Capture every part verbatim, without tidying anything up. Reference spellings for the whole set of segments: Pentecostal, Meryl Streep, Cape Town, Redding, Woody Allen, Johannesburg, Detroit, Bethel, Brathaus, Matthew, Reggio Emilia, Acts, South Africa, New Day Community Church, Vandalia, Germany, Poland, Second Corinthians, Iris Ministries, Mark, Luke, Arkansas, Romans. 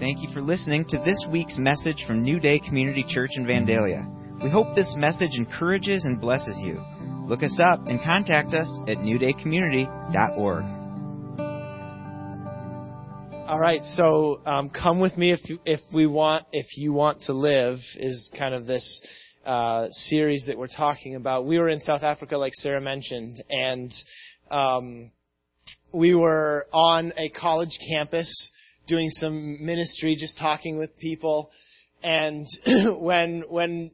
Thank you for listening to this week's message from New Day Community Church in Vandalia. We hope this message encourages and blesses you. Look us up and contact us at new day community dot org. All right, so um, come with me if you, if we want if you want to live is kind of this uh, series that we're talking about. We were in South Africa, like Sarah mentioned, and um, we were on a college campus doing some ministry, just talking with people. And when when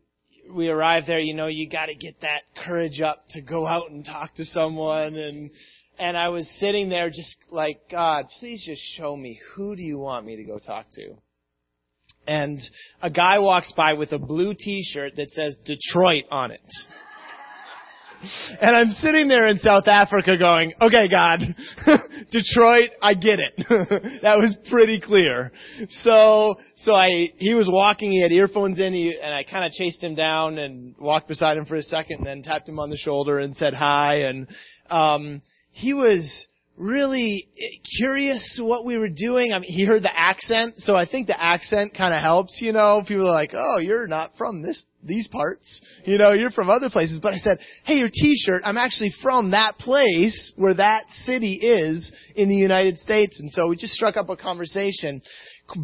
we arrived there, you know, you got to get that courage up to go out and talk to someone. And and I was sitting there just like, God, please just show me, who do you want me to go talk to? And a guy walks by with a blue T-shirt that says Detroit on it. And I'm sitting there in South Africa going, okay, God, Detroit, I get it. That was pretty clear. So, so I, he was walking, he had earphones in, he, and I kind of chased him down and walked beside him for a second and then tapped him on the shoulder and said hi. And, um, he was really curious what we were doing. I mean, he heard the accent, so I think the accent kind of helps, you know. People are like, oh, you're not from this these parts. You know, you're from other places. But I said, hey, your T-shirt, I'm actually from that place where that city is in the United States. And so we just struck up a conversation.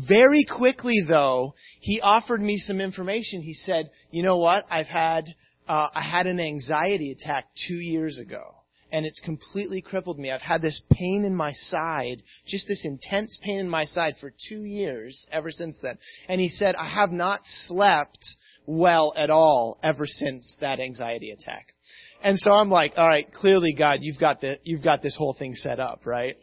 Very quickly, though, he offered me some information. He said, you know what? I've had uh, I had an anxiety attack two years ago. And it's completely crippled me. I've had this pain in my side, just this intense pain in my side for two years ever since then. And he said, I have not slept well at all ever since that anxiety attack. And so I'm like, all right, clearly, God, you've got the, you've got this whole thing set up, right?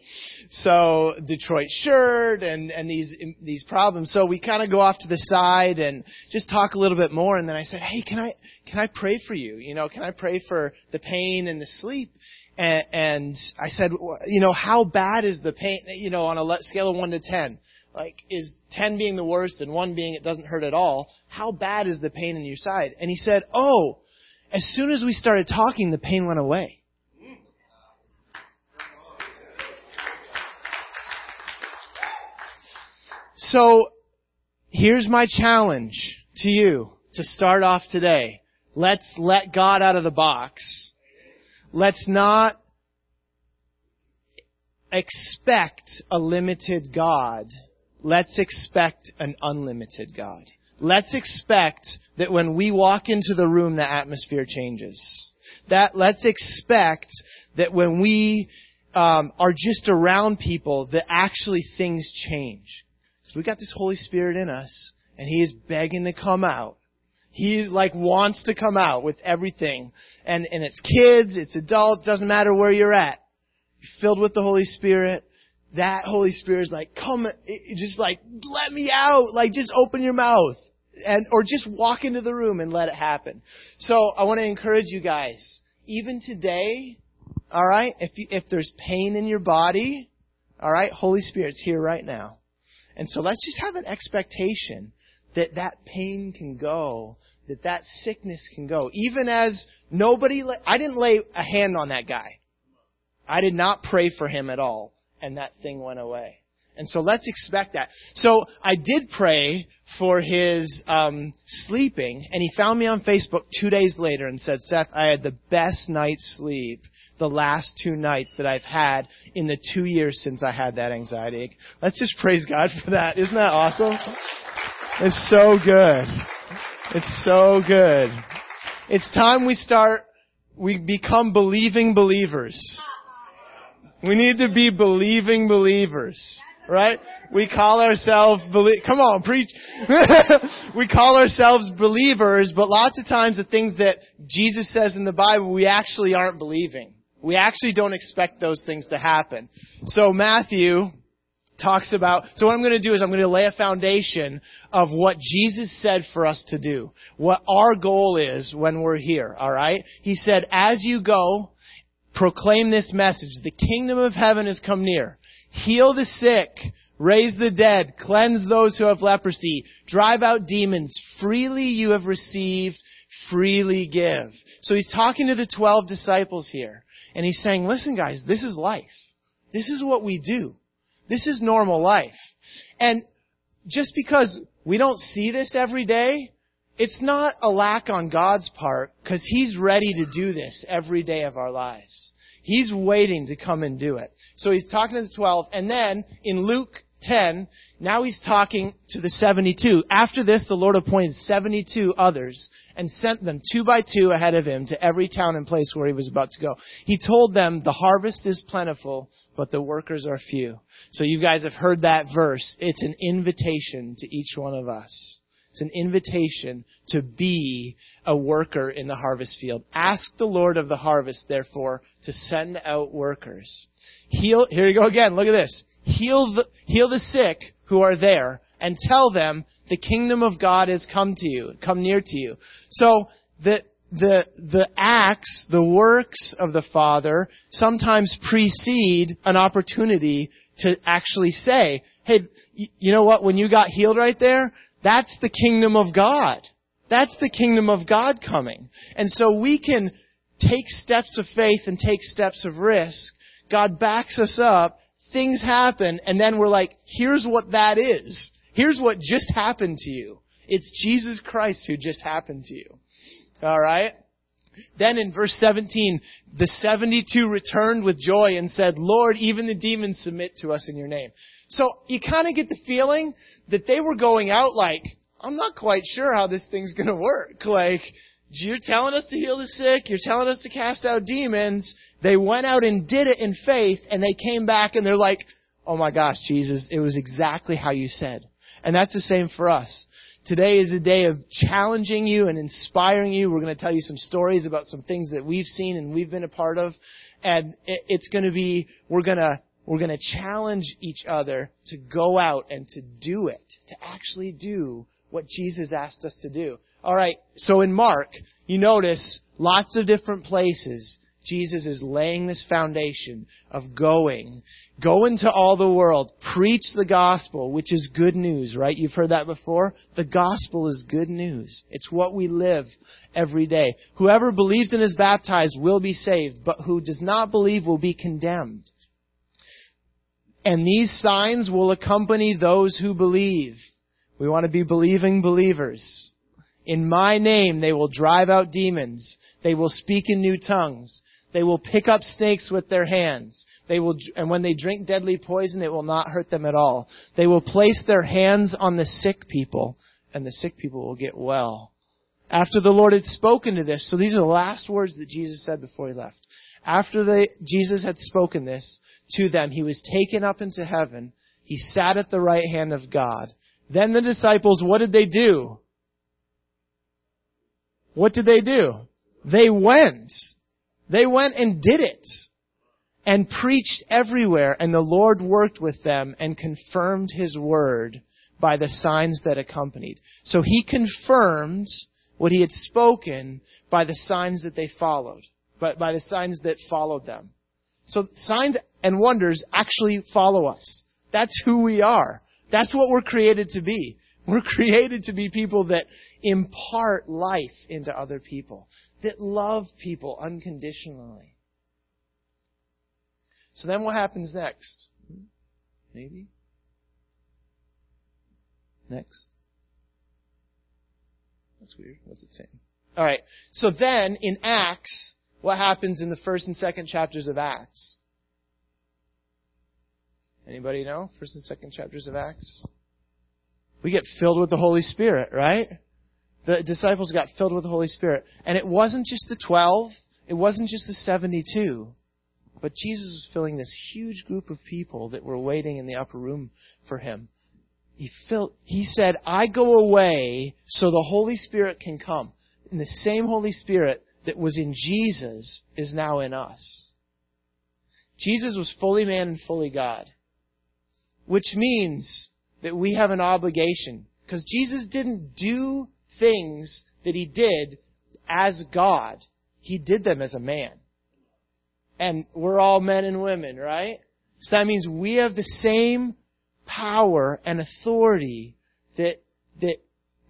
So Detroit shirt and, and these, these problems. So we kind of go off to the side and just talk a little bit more. And then I said, hey, can I, can I pray for you? You know, can I pray for the pain and the sleep? And, and I said, you know, how bad is the pain, you know, on a scale of one to ten? Like, is ten being the worst and one being it doesn't hurt at all? How bad is the pain in your side? And he said, oh, as soon as we started talking, the pain went away. So here's my challenge to you to start off today. Let's let God out of the box. Let's not expect a limited God. Let's expect an unlimited God. Let's expect that when we walk into the room, the atmosphere changes. That let's expect that when we um, are just around people, that actually things change. Because we got this Holy Spirit in us, and He is begging to come out. He like wants to come out with everything, and and it's kids, it's adults, doesn't matter where you're at. You're filled with the Holy Spirit. That Holy Spirit is like, come, just like, let me out, like, just open your mouth. And or just walk into the room and let it happen. So I want to encourage you guys, even today, all right, if you, if there's pain in your body, all right, Holy Spirit's here right now. And so let's just have an expectation that that pain can go, that that sickness can go. Even as nobody, I didn't lay a hand on that guy. I did not pray for him at all. And that thing went away. And so let's expect that. So I did pray for his um sleeping, and he found me on Facebook two days later and said, Seth, I had the best night's sleep the last two nights that I've had in the two years since I had that anxiety. Let's just praise God for that. Isn't that awesome? It's so good. It's so good. It's time we start, we become believing believers. We need to be believing believers, right? We call ourselves, belie- come on, preach. We call ourselves believers, but lots of times the things that Jesus says in the Bible, we actually aren't believing. We actually don't expect those things to happen. So Matthew talks about, so what I'm going to do is I'm going to lay a foundation of what Jesus said for us to do, what our goal is when we're here, all right? He said, as you go, proclaim this message. The kingdom of heaven has come near. Heal the sick. Raise the dead. Cleanse those who have leprosy. Drive out demons. Freely you have received. Freely give. So he's talking to the twelve disciples here. And he's saying, listen, guys, this is life. This is what we do. This is normal life. And just because we don't see this every day, it's not a lack on God's part, because He's ready to do this every day of our lives. He's waiting to come and do it. So He's talking to the twelve, and then in Luke ten, now He's talking to the seventy-two. After this, the Lord appointed seventy-two others and sent them two by two ahead of Him to every town and place where He was about to go. He told them, the harvest is plentiful, but the workers are few. So you guys have heard that verse. It's an invitation to each one of us. It's an invitation to be a worker in the harvest field. Ask the Lord of the harvest, therefore, to send out workers. Heal, here you go again. Look at this. Heal the, heal the sick who are there, and tell them the kingdom of God has come to you, come near to you. So the the the acts, the works of the Father sometimes precede an opportunity to actually say, "Hey, you know what? When you got healed right there, that's the kingdom of God. That's the kingdom of God coming." And so we can take steps of faith and take steps of risk. God backs us up. Things happen. And then we're like, here's what that is. Here's what just happened to you. It's Jesus Christ who just happened to you. All right. Then in verse seventeen, the seventy-two returned with joy and said, "Lord, even the demons submit to us in your name." So you kind of get the feeling that they were going out like, I'm not quite sure how this thing's going to work. Like, you're telling us to heal the sick. You're telling us to cast out demons. They went out and did it in faith, and they came back and they're like, "Oh my gosh, Jesus, it was exactly how you said." And that's the same for us. Today is a day of challenging you and inspiring you. We're going to tell you some stories about some things that we've seen and we've been a part of. And it's going to be, we're going to We're going to challenge each other to go out and to do it, to actually do what Jesus asked us to do. All right, so in Mark, you notice lots of different places Jesus is laying this foundation of going. Go into all the world. Preach the gospel, which is good news, right? You've heard that before. The gospel is good news. It's what we live every day. Whoever believes and is baptized will be saved, but who does not believe will be condemned. And these signs will accompany those who believe. We want to be believing believers. In my name, they will drive out demons. They will speak in new tongues. They will pick up snakes with their hands. They will, and when they drink deadly poison, it will not hurt them at all. They will place their hands on the sick people, and the sick people will get well. After the Lord had spoken to this, so these are the last words that Jesus said before He left. After they, Jesus had spoken this to them, He was taken up into heaven. He sat at the right hand of God. Then the disciples, what did they do? What did they do? They went. They went and did it and preached everywhere. And the Lord worked with them and confirmed His word by the signs that accompanied. So He confirmed what He had spoken by the signs that they followed. But by the signs that followed them. So signs and wonders actually follow us. That's who we are. That's what we're created to be. We're created to be people that impart life into other people, that love people unconditionally. So then what happens next? Maybe? Next? That's weird. What's it saying? All right. So then in Acts, what happens in the first and second chapters of Acts? Anybody know? First and second chapters of Acts? We get filled with the Holy Spirit, right? The disciples got filled with the Holy Spirit. And it wasn't just the twelve. It wasn't just the seventy-two. But Jesus was filling this huge group of people that were waiting in the upper room for Him. He filled, He said, "I go away so the Holy Spirit can come." And the same Holy Spirit that was in Jesus is now in us. Jesus was fully man and fully God, which means that we have an obligation, because Jesus didn't do things that He did as God. He did them as a man. And we're all men and women, right? So that means we have the same power and authority that that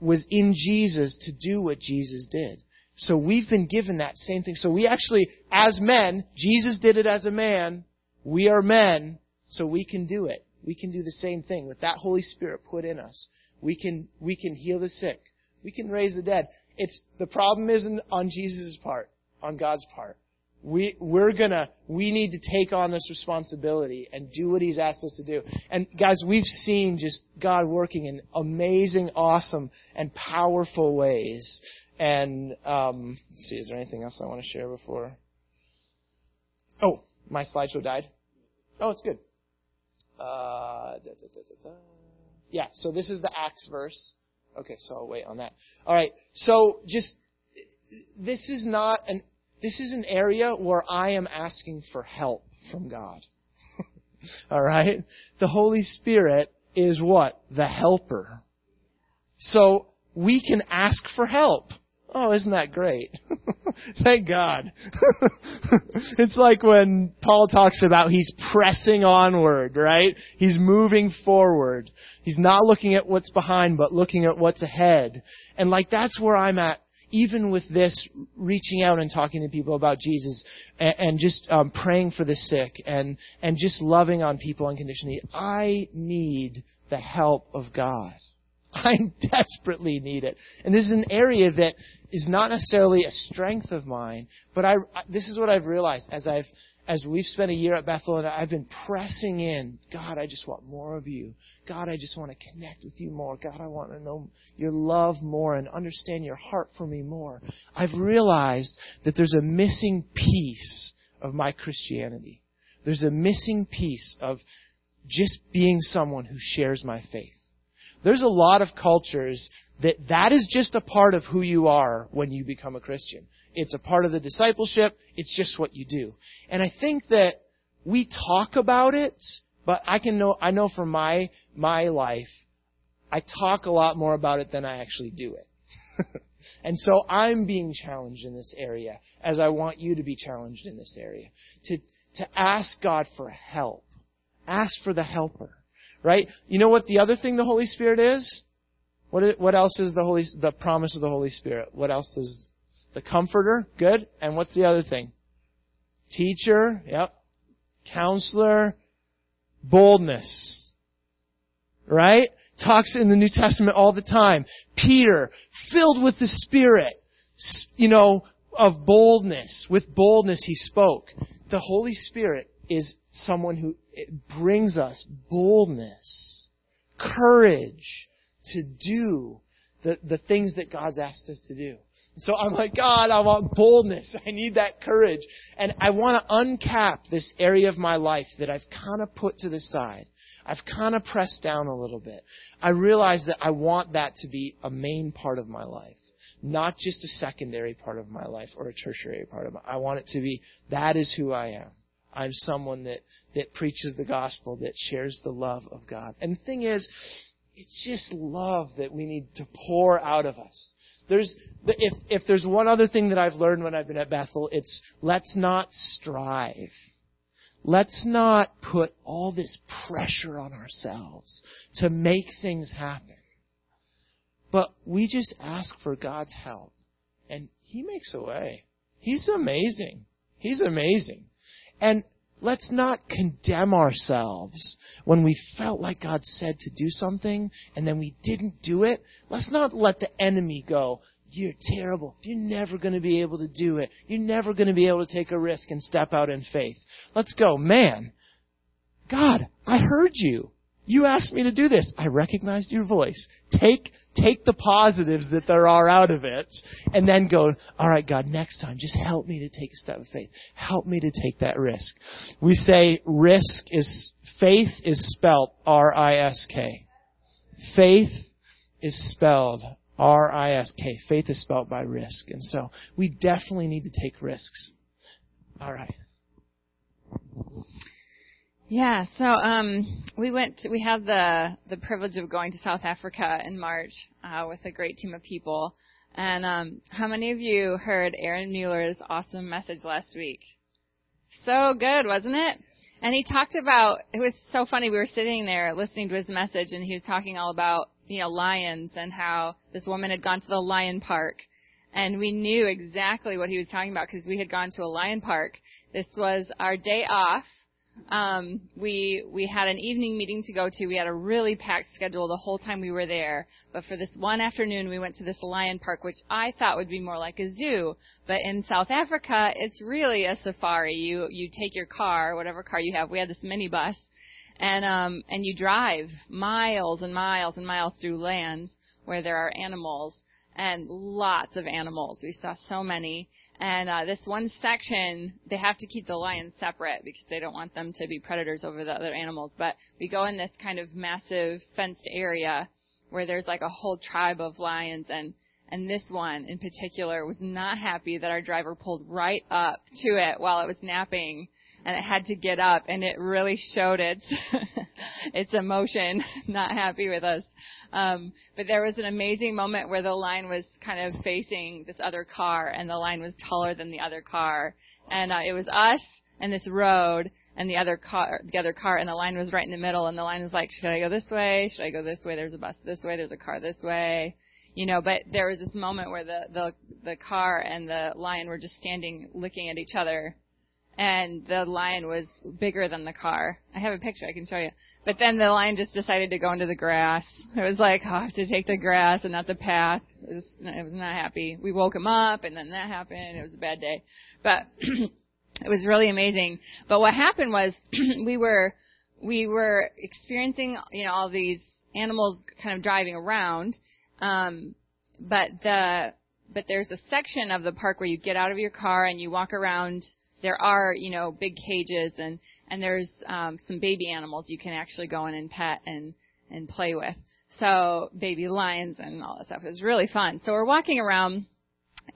was in Jesus to do what Jesus did. So we've been given that same thing. So we actually, as men, Jesus did it as a man. We are men, so we can do it. we can do the same thing. With that Holy Spirit put in us, we can we can heal the sick. We can raise the dead. It's the problem isn't on Jesus' part, on God's part. We we're gonna we need to take on this responsibility and do what He's asked us to do. And guys, we've seen just God working in amazing, awesome, and powerful ways. And um, let's see, is there anything else I want to share before? Oh, my slideshow died. Oh, it's good. Uh, da, da, da, da, da. Yeah, so this is the Acts verse. Okay, so I'll wait on that. All right, so just this is not an this is an area where I am asking for help from God. All right, the Holy Spirit is what? The helper. So we can ask for help. Oh, isn't that great? Thank God. It's like when Paul talks about he's pressing onward, right? He's moving forward. He's not looking at what's behind, but looking at what's ahead. And like that's where I'm at, even with this, reaching out and talking to people about Jesus and, and just um, praying for the sick and, and just loving on people unconditionally. I need the help of God. I desperately need it. And this is an area that is not necessarily a strength of mine, but I, this is what I've realized as I've, as we've spent a year at Bethel, and I've been pressing in. God, I just want more of you. God, I just want to connect with you more. God, I want to know your love more and understand your heart for me more. I've realized that there's a missing piece of my Christianity. There's a missing piece of just being someone who shares my faith. There's a lot of cultures that that is just a part of who you are when you become a Christian. It's a part of the discipleship. It's just what you do. And I think that we talk about it, but I can know, I know from my, my life, I talk a lot more about it than I actually do it. And so I'm being challenged in this area as I want you to be challenged in this area to, to ask God for help. Ask for the helper. Right? You know what the other thing the Holy Spirit is? What what else is the Holy the promise of the Holy Spirit? What else is the Comforter? Good. And what's the other thing? Teacher. Yep. Counselor. Boldness. Right? Talks in the New Testament all the time. Peter, filled with the Spirit, you know, of boldness. With boldness he spoke. The Holy Spirit is someone who it brings us boldness, courage to do the, the things that God's asked us to do. And so I'm like, God, I want boldness. I need that courage. And I want to uncap this area of my life that I've kind of put to the side. I've kind of pressed down a little bit. I realize that I want that to be a main part of my life, not just a secondary part of my life or a tertiary part of my life. I want it to be, that is who I am. I'm someone that, that preaches the gospel, that shares the love of God. And the thing is, it's just love that we need to pour out of us. There's if if there's one other thing that I've learned when I've been at Bethel, it's let's not strive. Let's not put all this pressure on ourselves to make things happen. But we just ask for God's help. And He makes a way. He's amazing. He's amazing. And let's not condemn ourselves when we felt like God said to do something and then we didn't do it. Let's not let the enemy go, you're terrible. You're never going to be able to do it. You're never going to be able to take a risk and step out in faith. Let's go, man, God, I heard you. You asked me to do this. I recognized your voice. Take Take the positives that there are out of it and then go, all right, God, next time, just help me to take a step of faith. Help me to take that risk. We say risk is, faith is spelled R I S K. Faith is spelled R I S K. Faith is spelled by risk. And so we definitely need to take risks. All right. Yeah, so um we went to, we had the the privilege of going to South Africa in March uh with a great team of people. And um how many of you heard Aaron Mueller's awesome message last week? So good, wasn't it? And he talked about, it was so funny, we were sitting there listening to his message and he was talking all about, you know, lions and how this woman had gone to the lion park. And we knew exactly what he was talking about because we had gone to a lion park. This was our day off. Um, we we had an evening meeting to go to. We had a really packed schedule the whole time we were there. But for this one afternoon, we went to this lion park, which I thought would be more like a zoo. But in South Africa, it's really a safari. You you take your car, whatever car you have. We had this minibus, and um and you drive miles and miles and miles through lands where there are animals. And lots of animals. We saw so many. And uh, this one section, they have to keep the lions separate because they don't want them to be predators over the other animals. But we go in this kind of massive fenced area where there's like a whole tribe of lions. And, and this one in particular was not happy that our driver pulled right up to it while it was napping. And it had to get up, and it really showed its its emotion, not happy with us. Um, but there was an amazing moment where the lion was kind of facing this other car, and the lion was taller than the other car. And uh, it was us and this road and the other car, the other car, and the lion was right in the middle. And the lion was like, "Should I go this way? Should I go this way? There's a bus this way. There's a car this way." You know, but there was this moment where the the, the car and the lion were just standing, looking at each other. And the lion was bigger than the car. I have a picture I can show you. But then the lion just decided to go into the grass. It was like, oh, I have to take the grass and not the path. It was, it was not happy. We woke him up, and then that happened. It was a bad day. But it was really amazing. But what happened was we were we were experiencing, you know, all these animals kind of driving around. Um, but the but there's a section of the park where you get out of your car and you walk around. There are, you know, big cages, and, and there's um, some baby animals you can actually go in and pet and, and play with. So baby lions and all that stuff. It was really fun. So we're walking around,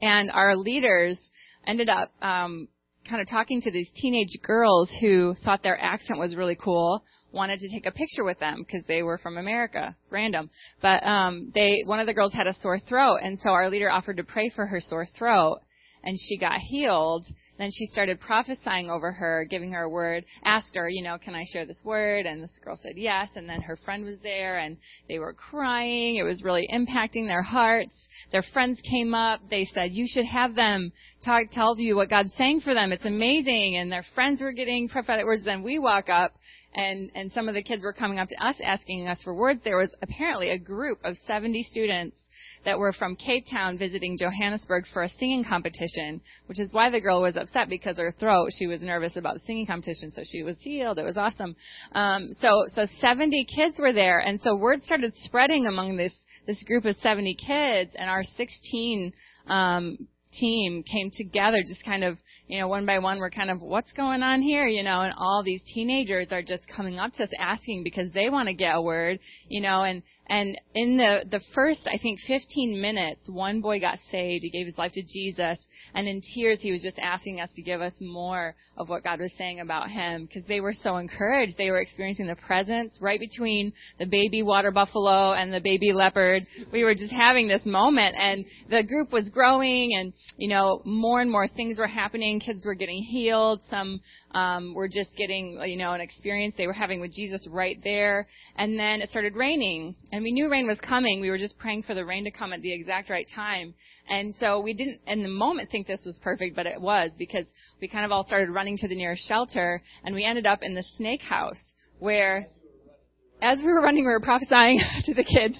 and our leaders ended up um, kind of talking to these teenage girls who thought their accent was really cool, wanted to take a picture with them because they were from America, random. But um, they one of the girls had a sore throat, and so our leader offered to pray for her sore throat. And she got healed. Then she started prophesying over her, giving her a word, asked her, you know, can I share this word? And this girl said yes. And then her friend was there, and they were crying. It was really impacting their hearts. Their friends came up. They said, you should have them talk, tell you what God's saying for them. It's amazing. And their friends were getting prophetic words. Then we walk up, and, and some of the kids were coming up to us asking us for words. There was apparently a group of seventy students that were from Cape Town visiting Johannesburg for a singing competition, which is why the girl was upset because her throat, she was nervous about the singing competition, so she was healed. It was awesome. Um, so, so seventy kids were there, and so word started spreading among this, this group of seventy kids, and our sixteen, um, team came together just kind of, you know, one by one, we're kind of, what's going on here, you know, and all these teenagers are just coming up to us asking because they want to get a word, you know, and, and in the, the first, I think, fifteen minutes, one boy got saved, he gave his life to Jesus, and in tears he was just asking us to give us more of what God was saying about him because they were so encouraged. They were experiencing the presence right between the baby water buffalo and the baby leopard. We were just having this moment, and the group was growing, and you know, more and more things were happening. Kids were getting healed. Some um, were just getting, you know, an experience they were having with Jesus right there. And then it started raining, and we knew rain was coming. We were just praying for the rain to come at the exact right time. And so we didn't, in the moment, think this was perfect, but it was because we kind of all started running to the nearest shelter, and we ended up in the snake house where... As we were running, we were prophesying to the kids,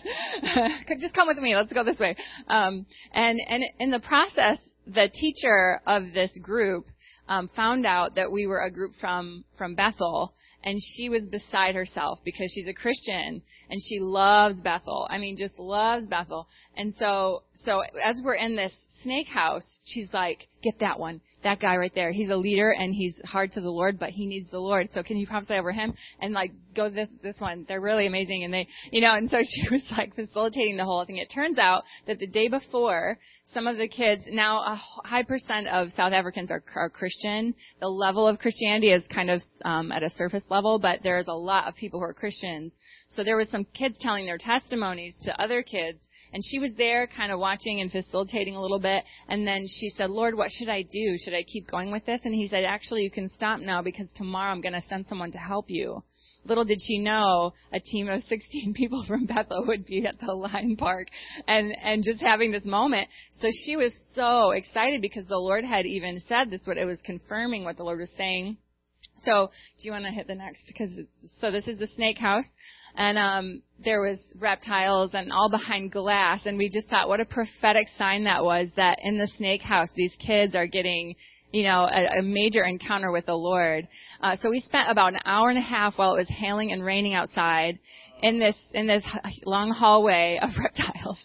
just come with me, let's go this way. Um, and, and in the process, the teacher of this group um, found out that we were a group from, from Bethel, and she was beside herself because she's a Christian, and she loves Bethel. I mean, just loves Bethel. And so, so as we're in this snake house, she's like, get that one, that guy right there. He's a leader, and he's hard to the Lord, but he needs the Lord. So can you prophesy over him? And, like, go this this one. They're really amazing. And they, you know, and so she was, like, facilitating the whole thing. It turns out that the day before, some of the kids, now a high percent of South Africans are, are Christian. The level of Christianity is kind of um, at a surface level, but there's a lot of people who are Christians. So there was some kids telling their testimonies to other kids. And she was there kind of watching and facilitating a little bit. And then she said, Lord, what should I do? Should I keep going with this? And he said, actually, you can stop now because tomorrow I'm going to send someone to help you. Little did she know a team of sixteen people from Bethel would be at the Lion Park and, and just having this moment. So she was so excited because the Lord had even said this, what it was confirming what the Lord was saying. So do you want to hit the next? Because so this is the snake house, and um, there was reptiles and all behind glass, and we just thought what a prophetic sign that was, that in the snake house these kids are getting, you know, a, a major encounter with the Lord. Uh, so we spent about an hour and a half while it was hailing and raining outside in this in this long hallway of reptiles,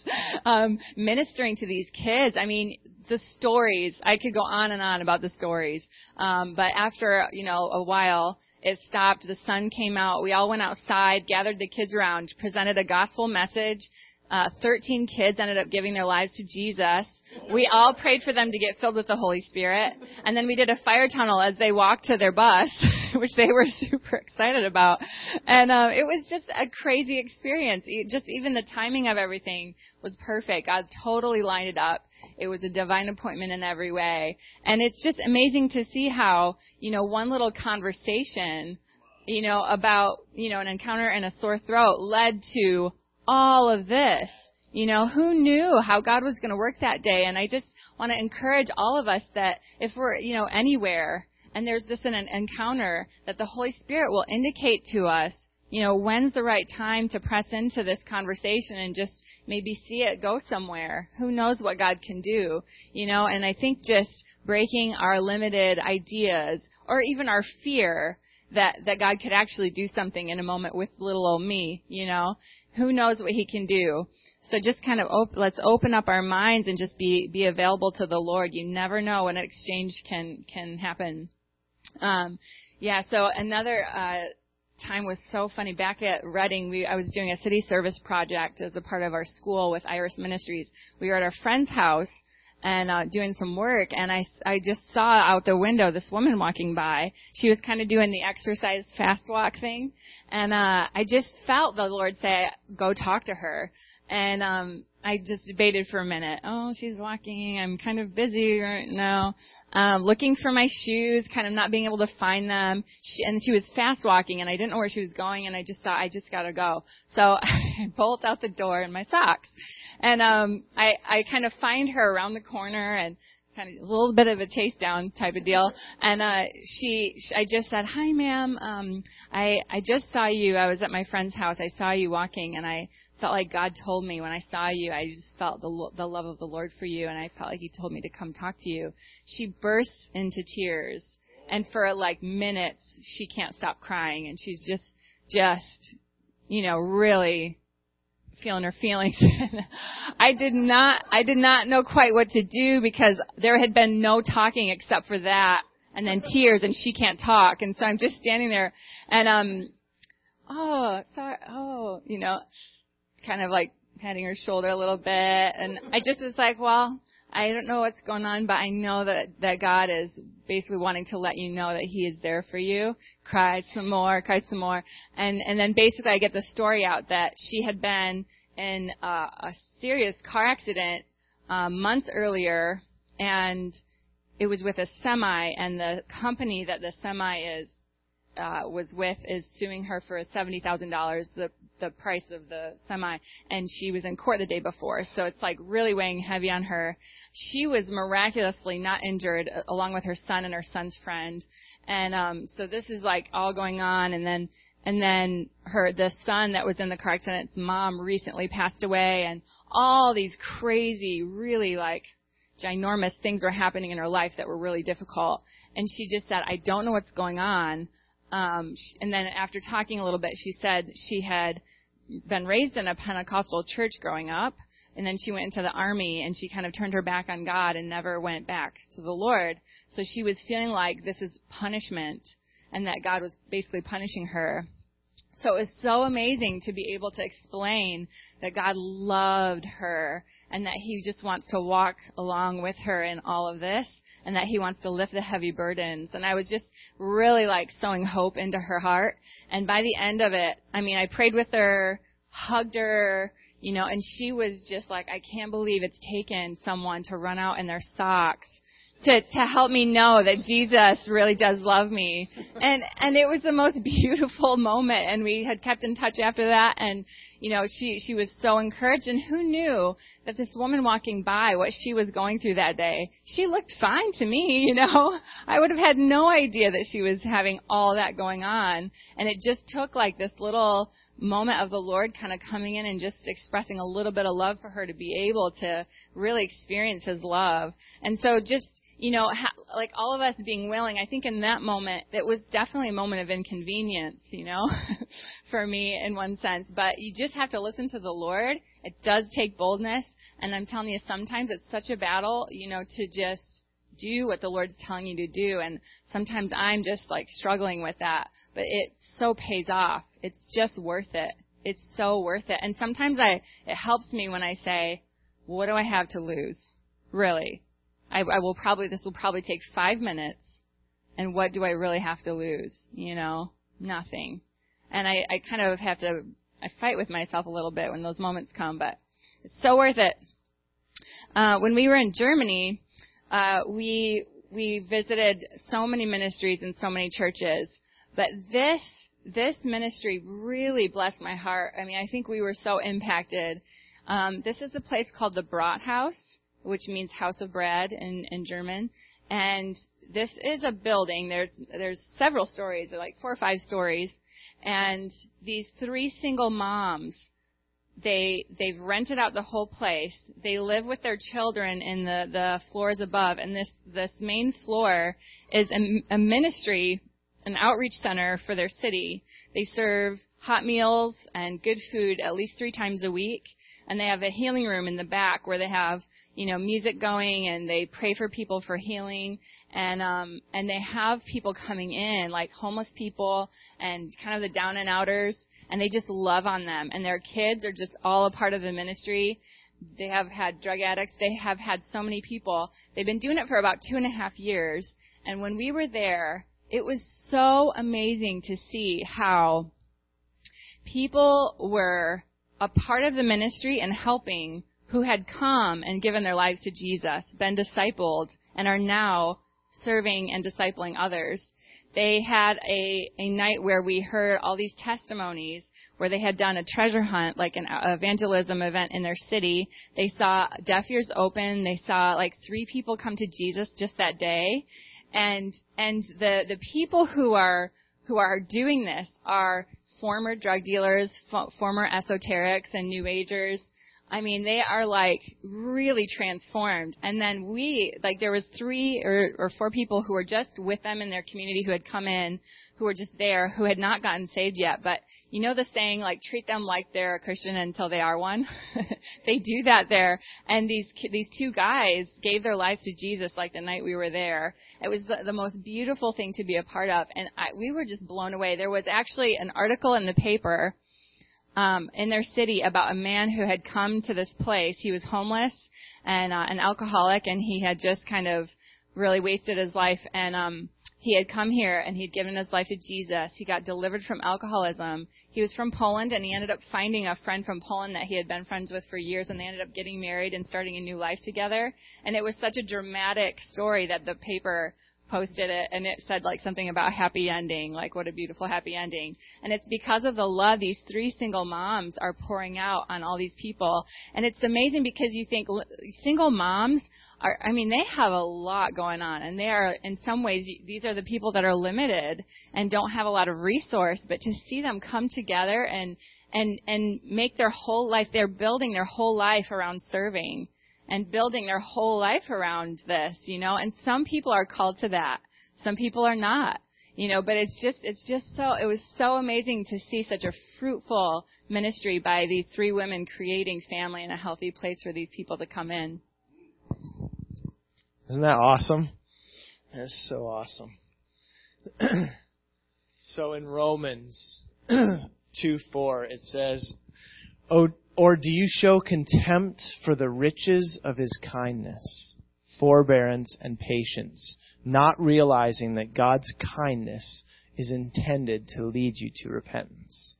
um, ministering to these kids. I mean, the stories, I could go on and on about the stories. Um, but after, you know, a while, it stopped. The sun came out. We all went outside, gathered the kids around, presented a gospel message. Uh, thirteen kids ended up giving their lives to Jesus. We all prayed for them to get filled with the Holy Spirit. And then we did a fire tunnel as they walked to their bus, which they were super excited about. And uh, it was just a crazy experience. It, just even the timing of everything was perfect. God totally lined it up. It was a divine appointment in every way. And it's just amazing to see how, you know, one little conversation, you know, about, you know, an encounter and a sore throat led to all of this. You know, who knew how God was going to work that day? And I just want to encourage all of us that if we're, you know, anywhere and there's this an encounter, that the Holy Spirit will indicate to us, you know, when's the right time to press into this conversation and just maybe see it go somewhere. Who knows what God can do, you know? And I think just breaking our limited ideas or even our fear that, that God could actually do something in a moment with little old me, you know? Who knows what he can do? So just kind of op- let's open up our minds and just be, be available to the Lord. You never know when an exchange can, can happen. Um, yeah, so another, uh, time was so funny. Back at Redding, we, I was doing a city service project as a part of our school with Iris Ministries. We were at our friend's house and, uh, doing some work, and I, I just saw out the window this woman walking by. She was kind of doing the exercise fast walk thing, and, uh, I just felt the Lord say, go talk to her. And, um, I just debated for a minute. Oh, she's walking. I'm kind of busy right now. Um, looking for my shoes, kind of not being able to find them. She, and she was fast walking, and I didn't know where she was going, and I just thought, I just gotta go. So I bolt out the door in my socks. And, um, I, I kind of find her around the corner and kind of a little bit of a chase down type of deal. And, uh, she, she I just said, hi ma'am. Um, I, I just saw you. I was at my friend's house. I saw you walking, and I felt like God told me when I saw you, I just felt the, the love of the Lord for you, and I felt like he told me to come talk to you. She bursts into tears, and for like minutes, she can't stop crying, and she's just, just, you know, really feeling her feelings. I did not, I did not know quite what to do, because there had been no talking except for that, and then tears, and she can't talk, and so I'm just standing there, and um, oh, sorry, oh, you know, kind of like patting her shoulder a little bit, and I just was like, well, I don't know what's going on, but I know that that God is basically wanting to let you know that he is there for you. Cry some more, cry some more, and and then basically I get the story out that she had been in uh, a serious car accident uh, months earlier, and it was with a semi, and the company that the semi is uh was with is suing her for seventy thousand dollars, the the price of the semi, and she was in court the day before, so it's like really weighing heavy on her. She was miraculously not injured, along with her son and her son's friend, and um so this is like all going on, and then and then her the son that was in the car accident's mom recently passed away, and all these crazy, really like ginormous things were happening in her life that were really difficult, and she just said, I don't know what's going on. Um, and then after talking a little bit, she said she had been raised in a Pentecostal church growing up, and then she went into the army, and she kind of turned her back on God and never went back to the Lord. So she was feeling like this is punishment, and that God was basically punishing her. So it was so amazing to be able to explain that God loved her, and that he just wants to walk along with her in all of this, and that he wants to lift the heavy burdens. And I was just really like sowing hope into her heart. And by the end of it, I mean, I prayed with her, hugged her, you know, and she was just like, I can't believe it's taken someone to run out in their socks to, to help me know that Jesus really does love me. And, and it was the most beautiful moment. And we had kept in touch after that. And, you know, she, she was so encouraged. And who knew that this woman walking by, what she was going through that day? She looked fine to me, you know. I would have had no idea that she was having all that going on. And it just took like this little moment of the Lord kind of coming in and just expressing a little bit of love for her to be able to really experience his love. And so just, you know, like all of us being willing, I think in that moment, it was definitely a moment of inconvenience, you know, for me in one sense. But you just have to listen to the Lord. It does take boldness. And I'm telling you, sometimes it's such a battle, you know, to just do what the Lord's telling you to do. And sometimes I'm just like struggling with that. But it so pays off. It's just worth it. It's so worth it. And sometimes I, it helps me when I say, what do I have to lose? Really? I, I will probably, this will probably take five minutes. And what do I really have to lose? You know, nothing. And I, I kind of have to, I fight with myself a little bit when those moments come, but it's so worth it. Uh, when we were in Germany, uh, we, we visited so many ministries and so many churches, but this, this ministry really blessed my heart. I mean, I think we were so impacted. Um, this is a place called the Brathaus, which means house of bread in, in German. And this is a building. There's there's several stories, like four or five stories. And these three single moms, they they've rented out the whole place. They live with their children in the, the floors above. And this, this main floor is a, a ministry, an outreach center for their city. They serve hot meals and good food at least three times a week. And they have a healing room in the back where they have, you know, music going, and they pray for people for healing. And, um, and they have people coming in, like homeless people and kind of the down and outers. And they just love on them. And their kids are just all a part of the ministry. They have had drug addicts. They have had so many people. They've been doing it for about two and a half years. And when we were there, it was so amazing to see how people were a part of the ministry and helping who had come and given their lives to Jesus, been discipled, and are now serving and discipling others. They had a, a night where we heard all these testimonies where they had done a treasure hunt, like an evangelism event in their city. They saw deaf ears open. They saw like three people come to Jesus just that day. And, and the, the people who are, who are doing this are former drug dealers, fo- former esoterics and new agers. I mean, they are like really transformed. And then we, like there was three or, or four people who were just with them in their community who had come in, who were just there, who had not gotten saved yet. But you know the saying, like treat them like they're a Christian until they are one? They do that there. And these these two guys gave their lives to Jesus like the night we were there. It was the, the most beautiful thing to be a part of. And I, we were just blown away. There was actually an article in the paper Um, in their city about a man who had come to this place. He was homeless and uh, an alcoholic, and he had just kind of really wasted his life. And um, he had come here, and he had given his life to Jesus. He got delivered from alcoholism. He was from Poland, and he ended up finding a friend from Poland that he had been friends with for years, and they ended up getting married and starting a new life together. And it was such a dramatic story that the paper posted it, and it said like something about happy ending, like what a beautiful happy ending. And it's because of the love these three single moms are pouring out on all these people. And it's amazing because you think single moms are, I mean, they have a lot going on, and they are in some ways, these are the people that are limited and don't have a lot of resource, but to see them come together and, and, and make their whole life, they're building their whole life around serving and building their whole life around this, you know. And some people are called to that. Some people are not, you know. But it's just, it's just so, it was so amazing to see such a fruitful ministry by these three women creating family and a healthy place for these people to come in. Isn't that awesome? That's so awesome. So in Romans two four, it says, Oh, Or do you show contempt for the riches of his kindness, forbearance, and patience, not realizing that God's kindness is intended to lead you to repentance?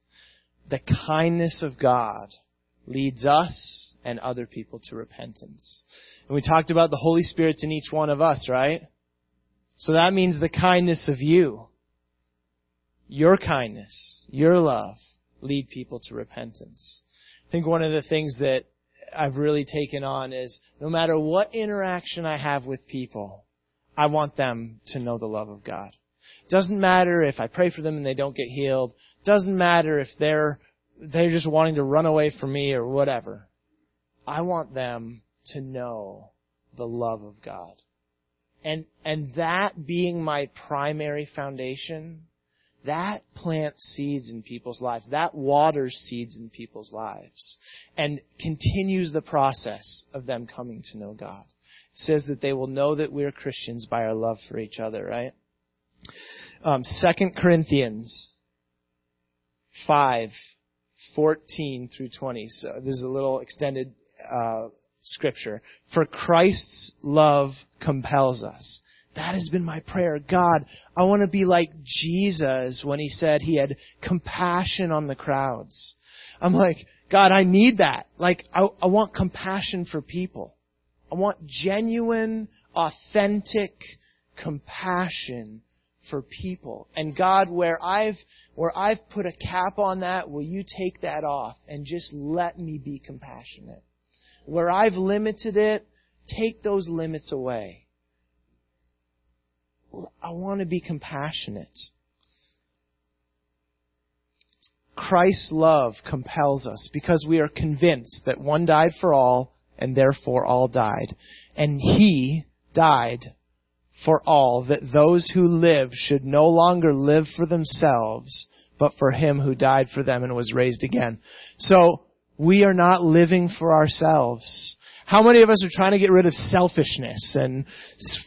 The kindness of God leads us and other people to repentance. And we talked about the Holy Spirit's in each one of us, right? So that means the kindness of you. Your kindness, your love, lead people to repentance. I think one of the things that I've really taken on is no matter what interaction I have with people, I want them to know the love of God. Doesn't matter if I pray for them and they don't get healed. Doesn't matter if they're they're just wanting to run away from me or whatever. I want them to know the love of God. And and that being my primary foundation, that plants seeds in people's lives. That waters seeds in people's lives and continues the process of them coming to know God. It says that they will know that we're Christians by our love for each other, right? Um, Second Corinthians five, fourteen through twenty. So this is a little extended uh scripture. For Christ's love compels us. That has been my prayer. God, I want to be like Jesus when he said he had compassion on the crowds. I'm like, God, I need that. Like, I, I want compassion for people. I want genuine, authentic compassion for people. And God, where I've where I've put a cap on that, will you take that off and just let me be compassionate? Where I've limited it, take those limits away. I want to be compassionate. Christ's love compels us because we are convinced that one died for all and therefore all died. And he died for all, that those who live should no longer live for themselves, but for him who died for them and was raised again. So we are not living for ourselves. How many of us are trying to get rid of selfishness and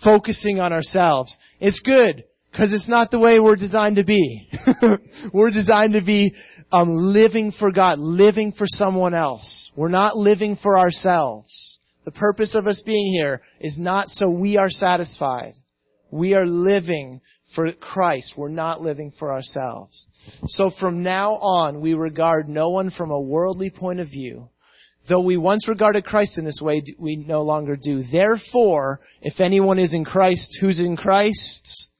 focusing on ourselves? It's good, because it's not the way we're designed to be. We're designed to be um, living for God, living for someone else. We're not living for ourselves. The purpose of us being here is not so we are satisfied. We are living for Christ. We're not living for ourselves. So from now on, we regard no one from a worldly point of view. Though we once regarded Christ in this way, we no longer do. Therefore, if anyone is in Christ, who's in Christ?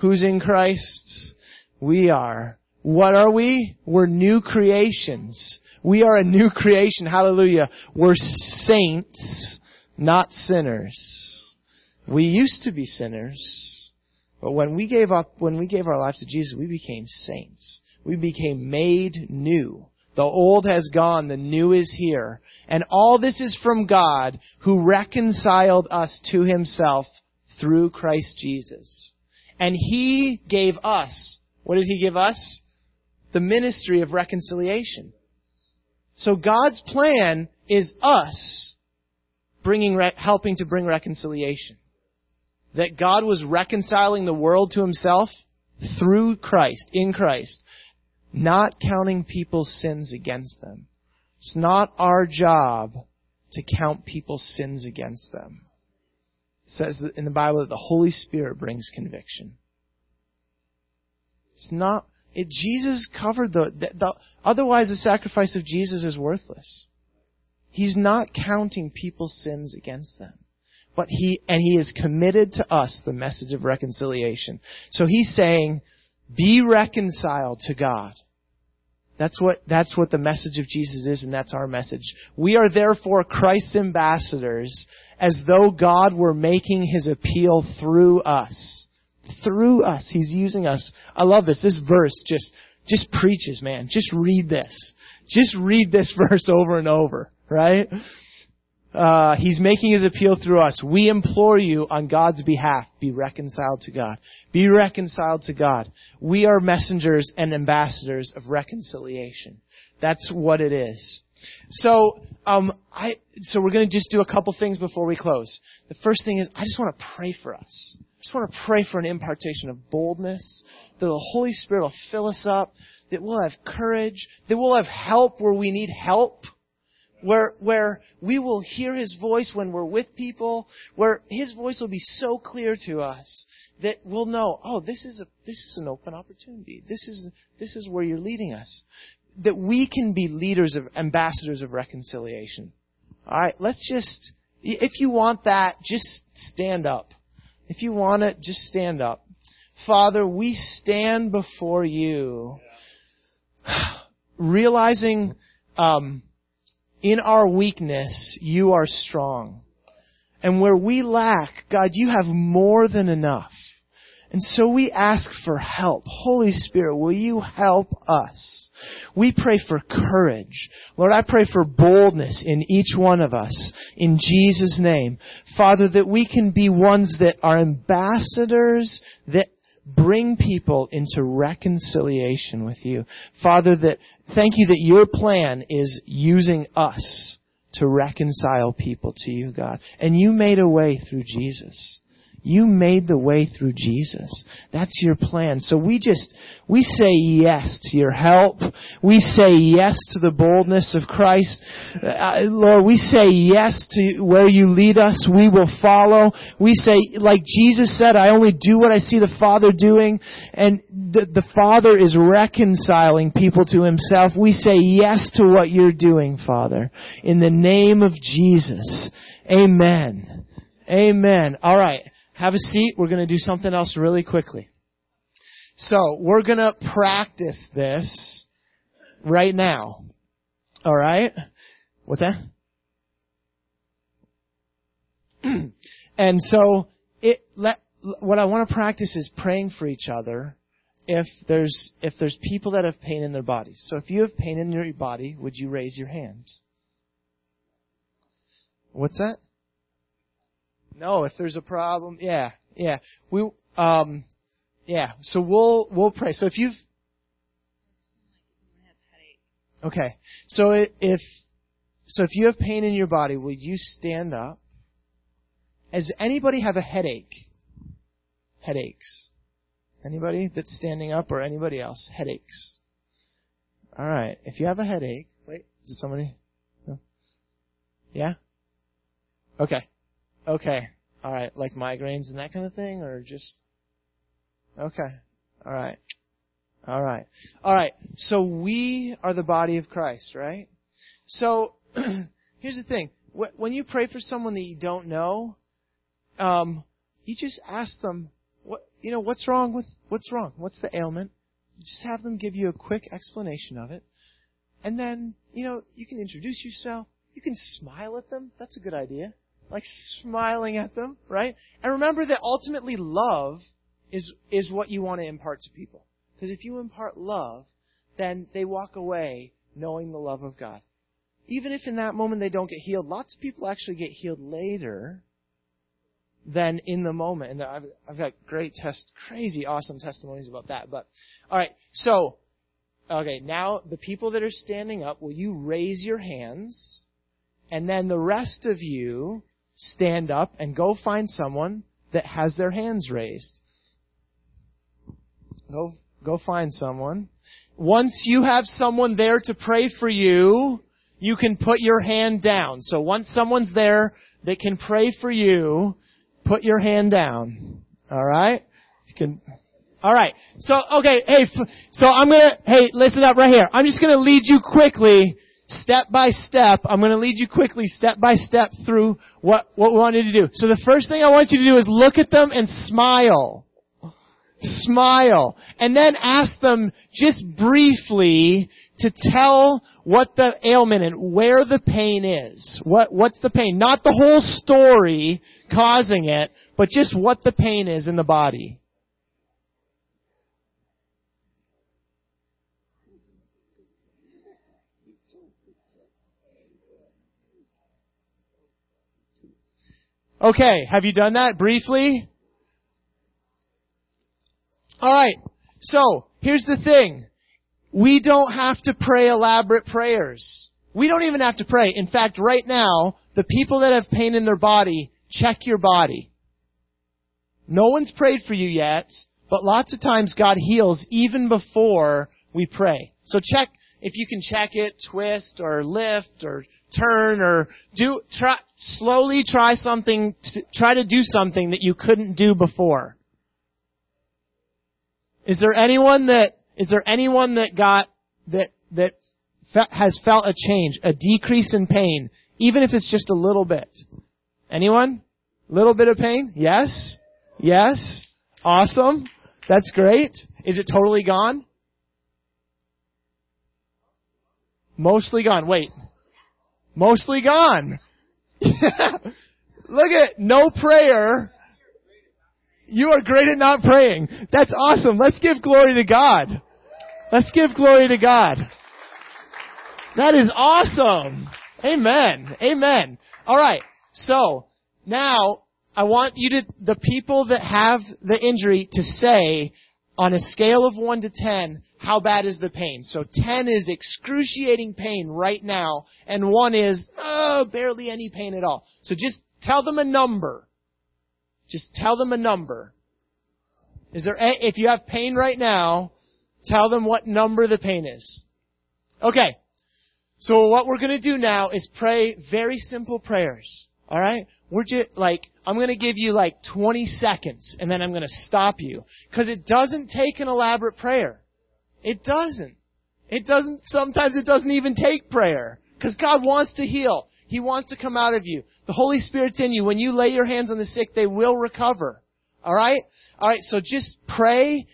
Who's in Christ? We are. What are we? We're new creations. We are a new creation. Hallelujah. We're saints, not sinners. We used to be sinners, but when we gave up, when we gave our lives to Jesus, we became saints. We became made new. The old has gone, the new is here. And all this is from God, who reconciled us to himself through Christ Jesus. And he gave us, what did he give us? The ministry of reconciliation. So God's plan is us bringing, helping to bring reconciliation. That God was reconciling the world to himself through Christ, in Christ, not counting people's sins against them. It's not our job to count people's sins against them. It says in the Bible that the Holy Spirit brings conviction. It's not, it, Jesus covered the, the, the, otherwise the sacrifice of Jesus is worthless. He's not counting people's sins against them. But he, and he has committed to us the message of reconciliation. So he's saying, be reconciled to God. That's what, that's what the message of Jesus is, and that's our message. We are therefore Christ's ambassadors, as though God were making his appeal through us. Through us. He's using us. I love this. This verse just, just preaches, man. Just read this. Just read this verse over and over, right? Uh, he's making his appeal through us. We implore you on God's behalf, be reconciled to God. Be reconciled to God. We are messengers and ambassadors of reconciliation. That's what it is. So, um, I, so we're going to just do a couple things before we close. The first thing is, I just want to pray for us. I just want to pray for an impartation of boldness, that the Holy Spirit will fill us up, that we'll have courage, that we'll have help where we need help. Where, where we will hear his voice when we're with people, where his voice will be so clear to us that we'll know, oh, this is a, this is an open opportunity. This is, this is where you're leading us. that we can be leaders of ambassadors of reconciliation. All right, let's just, if you want that, just stand up. If you want it, just stand up. Father, we stand before you, realizing um, in our weakness, you are strong. And where we lack, God, you have more than enough. And so we ask for help. Holy Spirit, will you help us? We pray for courage. Lord, I pray for boldness in each one of us. In Jesus' name. Father, that we can be ones that are ambassadors that bring people into reconciliation with you. Father, that thank you that your plan is using us to reconcile people to you, God. And you made a way through Jesus. You made the way through Jesus. That's your plan. So we just, we say yes to your help. We say yes to the boldness of Christ. Uh, Lord, we say yes to where you lead us. We will follow. We say, like Jesus said, I only do what I see the Father doing. And the, the Father is reconciling people to himself. We say yes to what you're doing, Father. In the name of Jesus. Amen. Amen. All right. Have a seat. We're going to do something else really quickly. So we're going to practice this right now. All right? What's that? And so it, let, what I want to practice is praying for each other if there's, if there's people that have pain in their bodies. So if you have pain in your body, would you raise your hand? What's that? No, if there's a problem, yeah, yeah, we, um, yeah. So we'll we'll pray. So if you've, okay. So if so if you have pain in your body, will you stand up? Does anybody have a headache? Headaches. Anybody that's standing up or anybody else? Headaches. All right. If you have a headache, wait. Did somebody? No? Yeah. Okay. Okay. All right. Like migraines and that kind of thing, or just... Okay. All right. All right. All right. So we are the body of Christ, right? So here's the thing. When you pray for someone that you don't know, um, you just ask them, what, you know, what's wrong with, what's wrong? What's the ailment? Just have them give you a quick explanation of it. And then, you know, you can introduce yourself. You can smile at them. That's a good idea. Like smiling at them, right? And remember that ultimately love is is what you want to impart to people. Because if you impart love, then they walk away knowing the love of God. Even if in that moment they don't get healed, lots of people actually get healed later than in the moment. And I've, I've got great test, crazy awesome testimonies about that. But all right, so okay, now the people that are standing up, will you raise your hands? And then the rest of you stand up and go find someone that has their hands raised. Go, go find someone. Once you have someone there to pray for you, you can put your hand down. So once someone's there that can pray for you, put your hand down. All right? You can. All right. So okay. Hey. So I'm gonna. Hey, listen up right here. I'm just gonna lead you quickly. Step by step, I'm going to lead you quickly, step by step, through what, what we want you to do. So the first thing I want you to do is look at them and smile. Smile. And then ask them just briefly to tell what the ailment and where the pain is. What, what's the pain? Not the whole story causing it, but just what the pain is in the body. Okay, have you done that briefly? Alright, so here's the thing. We don't have to pray elaborate prayers. We don't even have to pray. In fact, right now, the people that have pain in their body, check your body. No one's prayed for you yet, but lots of times God heals even before we pray. So check, if you can check it, twist or lift or turn or do, try, slowly try something, try to do something that you couldn't do before. Is there anyone that, is there anyone that got, that that fe- has felt a change, a decrease in pain, even if it's just a little bit? Anyone? Little bit of pain? Yes? Yes? Awesome. That's great. Is it totally gone? Mostly gone. Wait. Mostly gone. Look at no prayer. You are great at not praying. That's awesome. Let's give glory to God. Let's give glory to God. That is awesome. Amen. Amen. All right. So now I want you to, the people that have the injury, to say on a scale of one to ten, how bad is the pain? So ten is excruciating pain right now, and one is, oh, barely any pain at all. So just tell them a number. Just tell them a number. Is there a, if you have pain right now, tell them what number the pain is. Okay. So what we're going to do now is pray very simple prayers. All right? We're just like, I'm going to give you like twenty seconds, and then I'm going to stop you, because it doesn't take an elaborate prayer. It doesn't. It doesn't. Sometimes it doesn't even take prayer, because God wants to heal. He wants to come out of you. The Holy Spirit's in you. When you lay your hands on the sick, they will recover. All right? All right, so just pray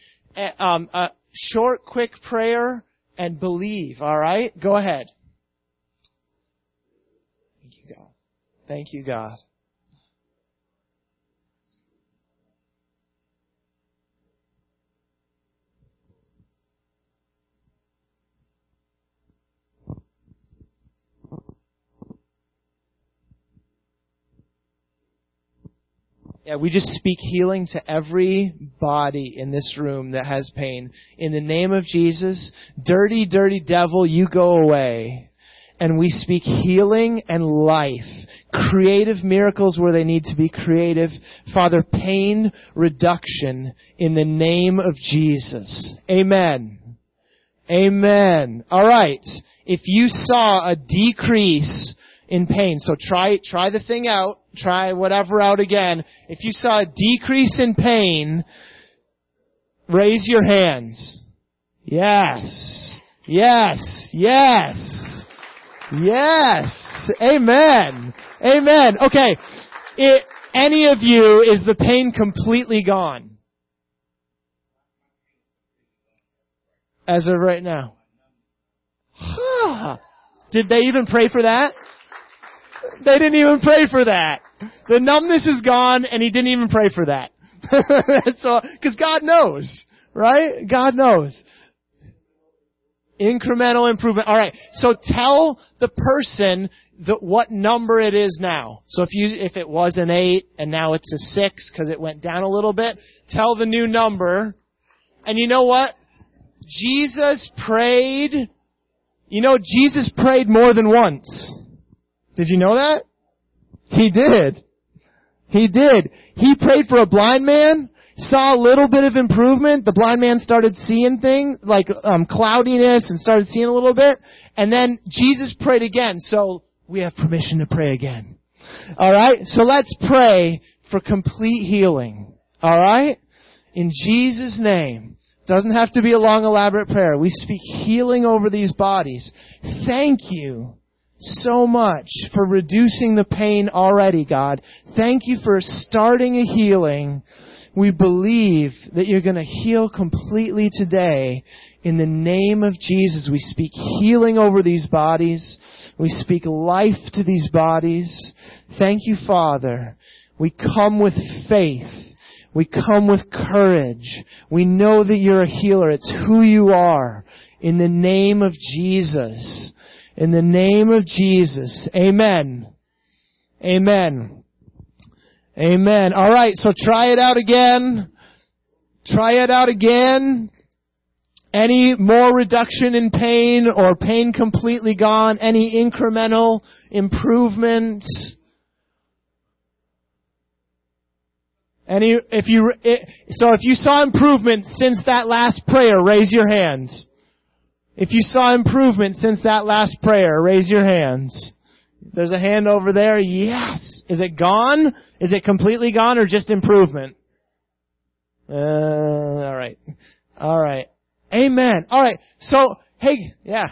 um, a short, quick prayer and believe. All right? Go ahead. Thank you, God. Thank you, God. Yeah, we just speak healing to every body in this room that has pain. In the name of Jesus, dirty, dirty devil, you go away. And we speak healing and life, creative miracles where they need to be creative. Father, pain reduction in the name of Jesus. Amen. Amen. All right. If you saw a decrease in pain, so try try the thing out. Try whatever out again. If you saw a decrease in pain, raise your hands. Yes. Yes. Yes. Yes. Amen. Amen. Okay. It, any of you, is the pain completely gone? As of right now. Huh. Did they even pray for that? They didn't even pray for that. The numbness is gone, and he didn't even pray for that. So, because God knows, right? God knows. Incremental improvement. All right. So tell the person the, what number it is now. So if you if it was an eight and now it's a six because it went down a little bit, tell the new number. And you know what? Jesus prayed. You know, Jesus prayed more than once. Did you know that? He did. He did. He prayed for a blind man, saw a little bit of improvement. The blind man started seeing things, like um, cloudiness, and started seeing a little bit. And then Jesus prayed again, so we have permission to pray again. All right? So let's pray for complete healing. All right? In Jesus' name. Doesn't have to be a long, elaborate prayer. We speak healing over these bodies. Thank you so much for reducing the pain already, God. Thank you for starting a healing. We believe that you're going to heal completely today. In the name of Jesus, we speak healing over these bodies. We speak life to these bodies. Thank you, Father. We come with faith. We come with courage. We know that you're a healer. It's who you are. In the name of Jesus. In the name of Jesus. Amen. Amen. Amen. All right, so try it out again. Try it out again. Any more reduction in pain or pain completely gone? Any incremental improvements? Any, if you, it, so if you saw improvement since that last prayer, raise your hands. If you saw improvement since that last prayer, raise your hands. There's a hand over there. Yes. Is it gone? Is it completely gone or just improvement? Uh, all right. All right. Amen. All right. So, hey, yeah.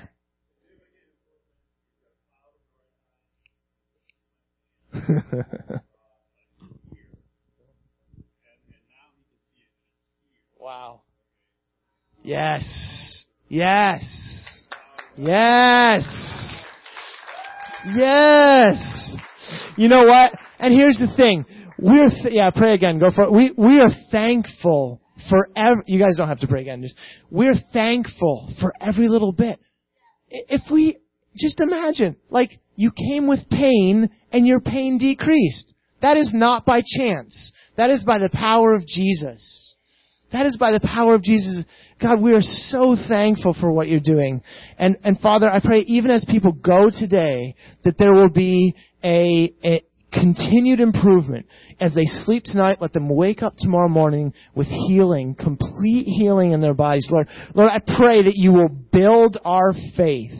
Wow. Yes. Yes. Yes. Yes. You know what? And here's the thing. We're, th- yeah, pray again. Go for it. We, we are thankful for every, you guys don't have to pray again. Just, we're thankful for every little bit. If we, just imagine, like, you came with pain and your pain decreased. That is not by chance. That is by the power of Jesus. That is by the power of Jesus. God, we are so thankful for what you're doing. And, and Father, I pray even as people go today that there will be a, a continued improvement. As they sleep tonight, let them wake up tomorrow morning with healing, complete healing in their bodies. Lord, Lord, I pray that you will build our faith.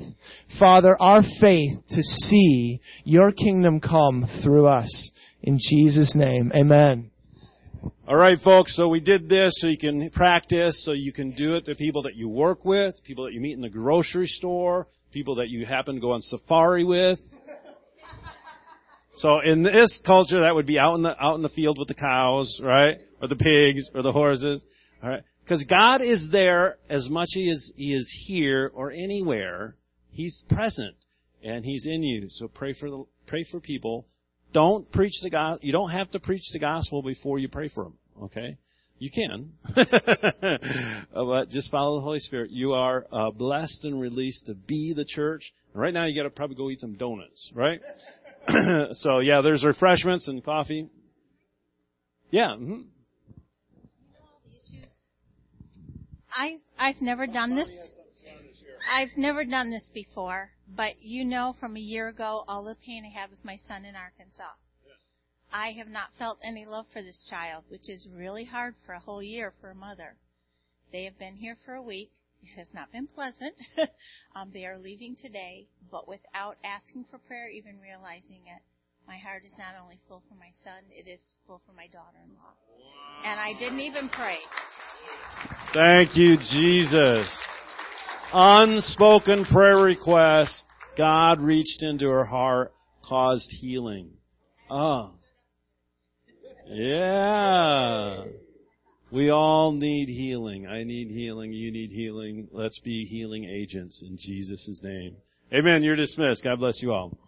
Father, our faith to see your kingdom come through us. In Jesus' name, amen. All right, folks, so we did this so you can practice, so you can do it to people that you work with, people that you meet in the grocery store, people that you happen to go on safari with. So in this culture, that would be out in the out in the field with the cows, right, or the pigs, or the horses, all right? Because God is there as much as He is here or anywhere. He's present and He's in you. So pray for the pray for people. Don't preach the gospel. You don't have to preach the gospel before you pray for them. Okay, you can, but just follow the Holy Spirit. You are uh, blessed and released to be the church. And right now, you got to probably go eat some donuts, right? So, yeah, there's refreshments and coffee. Yeah. Mm-hmm. I've, I've never done this. I've never done this before, but you know from a year ago all the pain I had with my son in Arkansas. I have not felt any love for this child, which is really hard for a whole year for a mother. They have been here for a week. It has not been pleasant. um, they are leaving today, but without asking for prayer, even realizing it, my heart is not only full for my son, it is full for my daughter-in-law. Wow. And I didn't even pray. Thank you, Jesus. Unspoken prayer request. God reached into her heart, caused healing. Oh. Yeah. We all need healing. I need healing. You need healing. Let's be healing agents in Jesus' name. Amen. You're dismissed. God bless you all.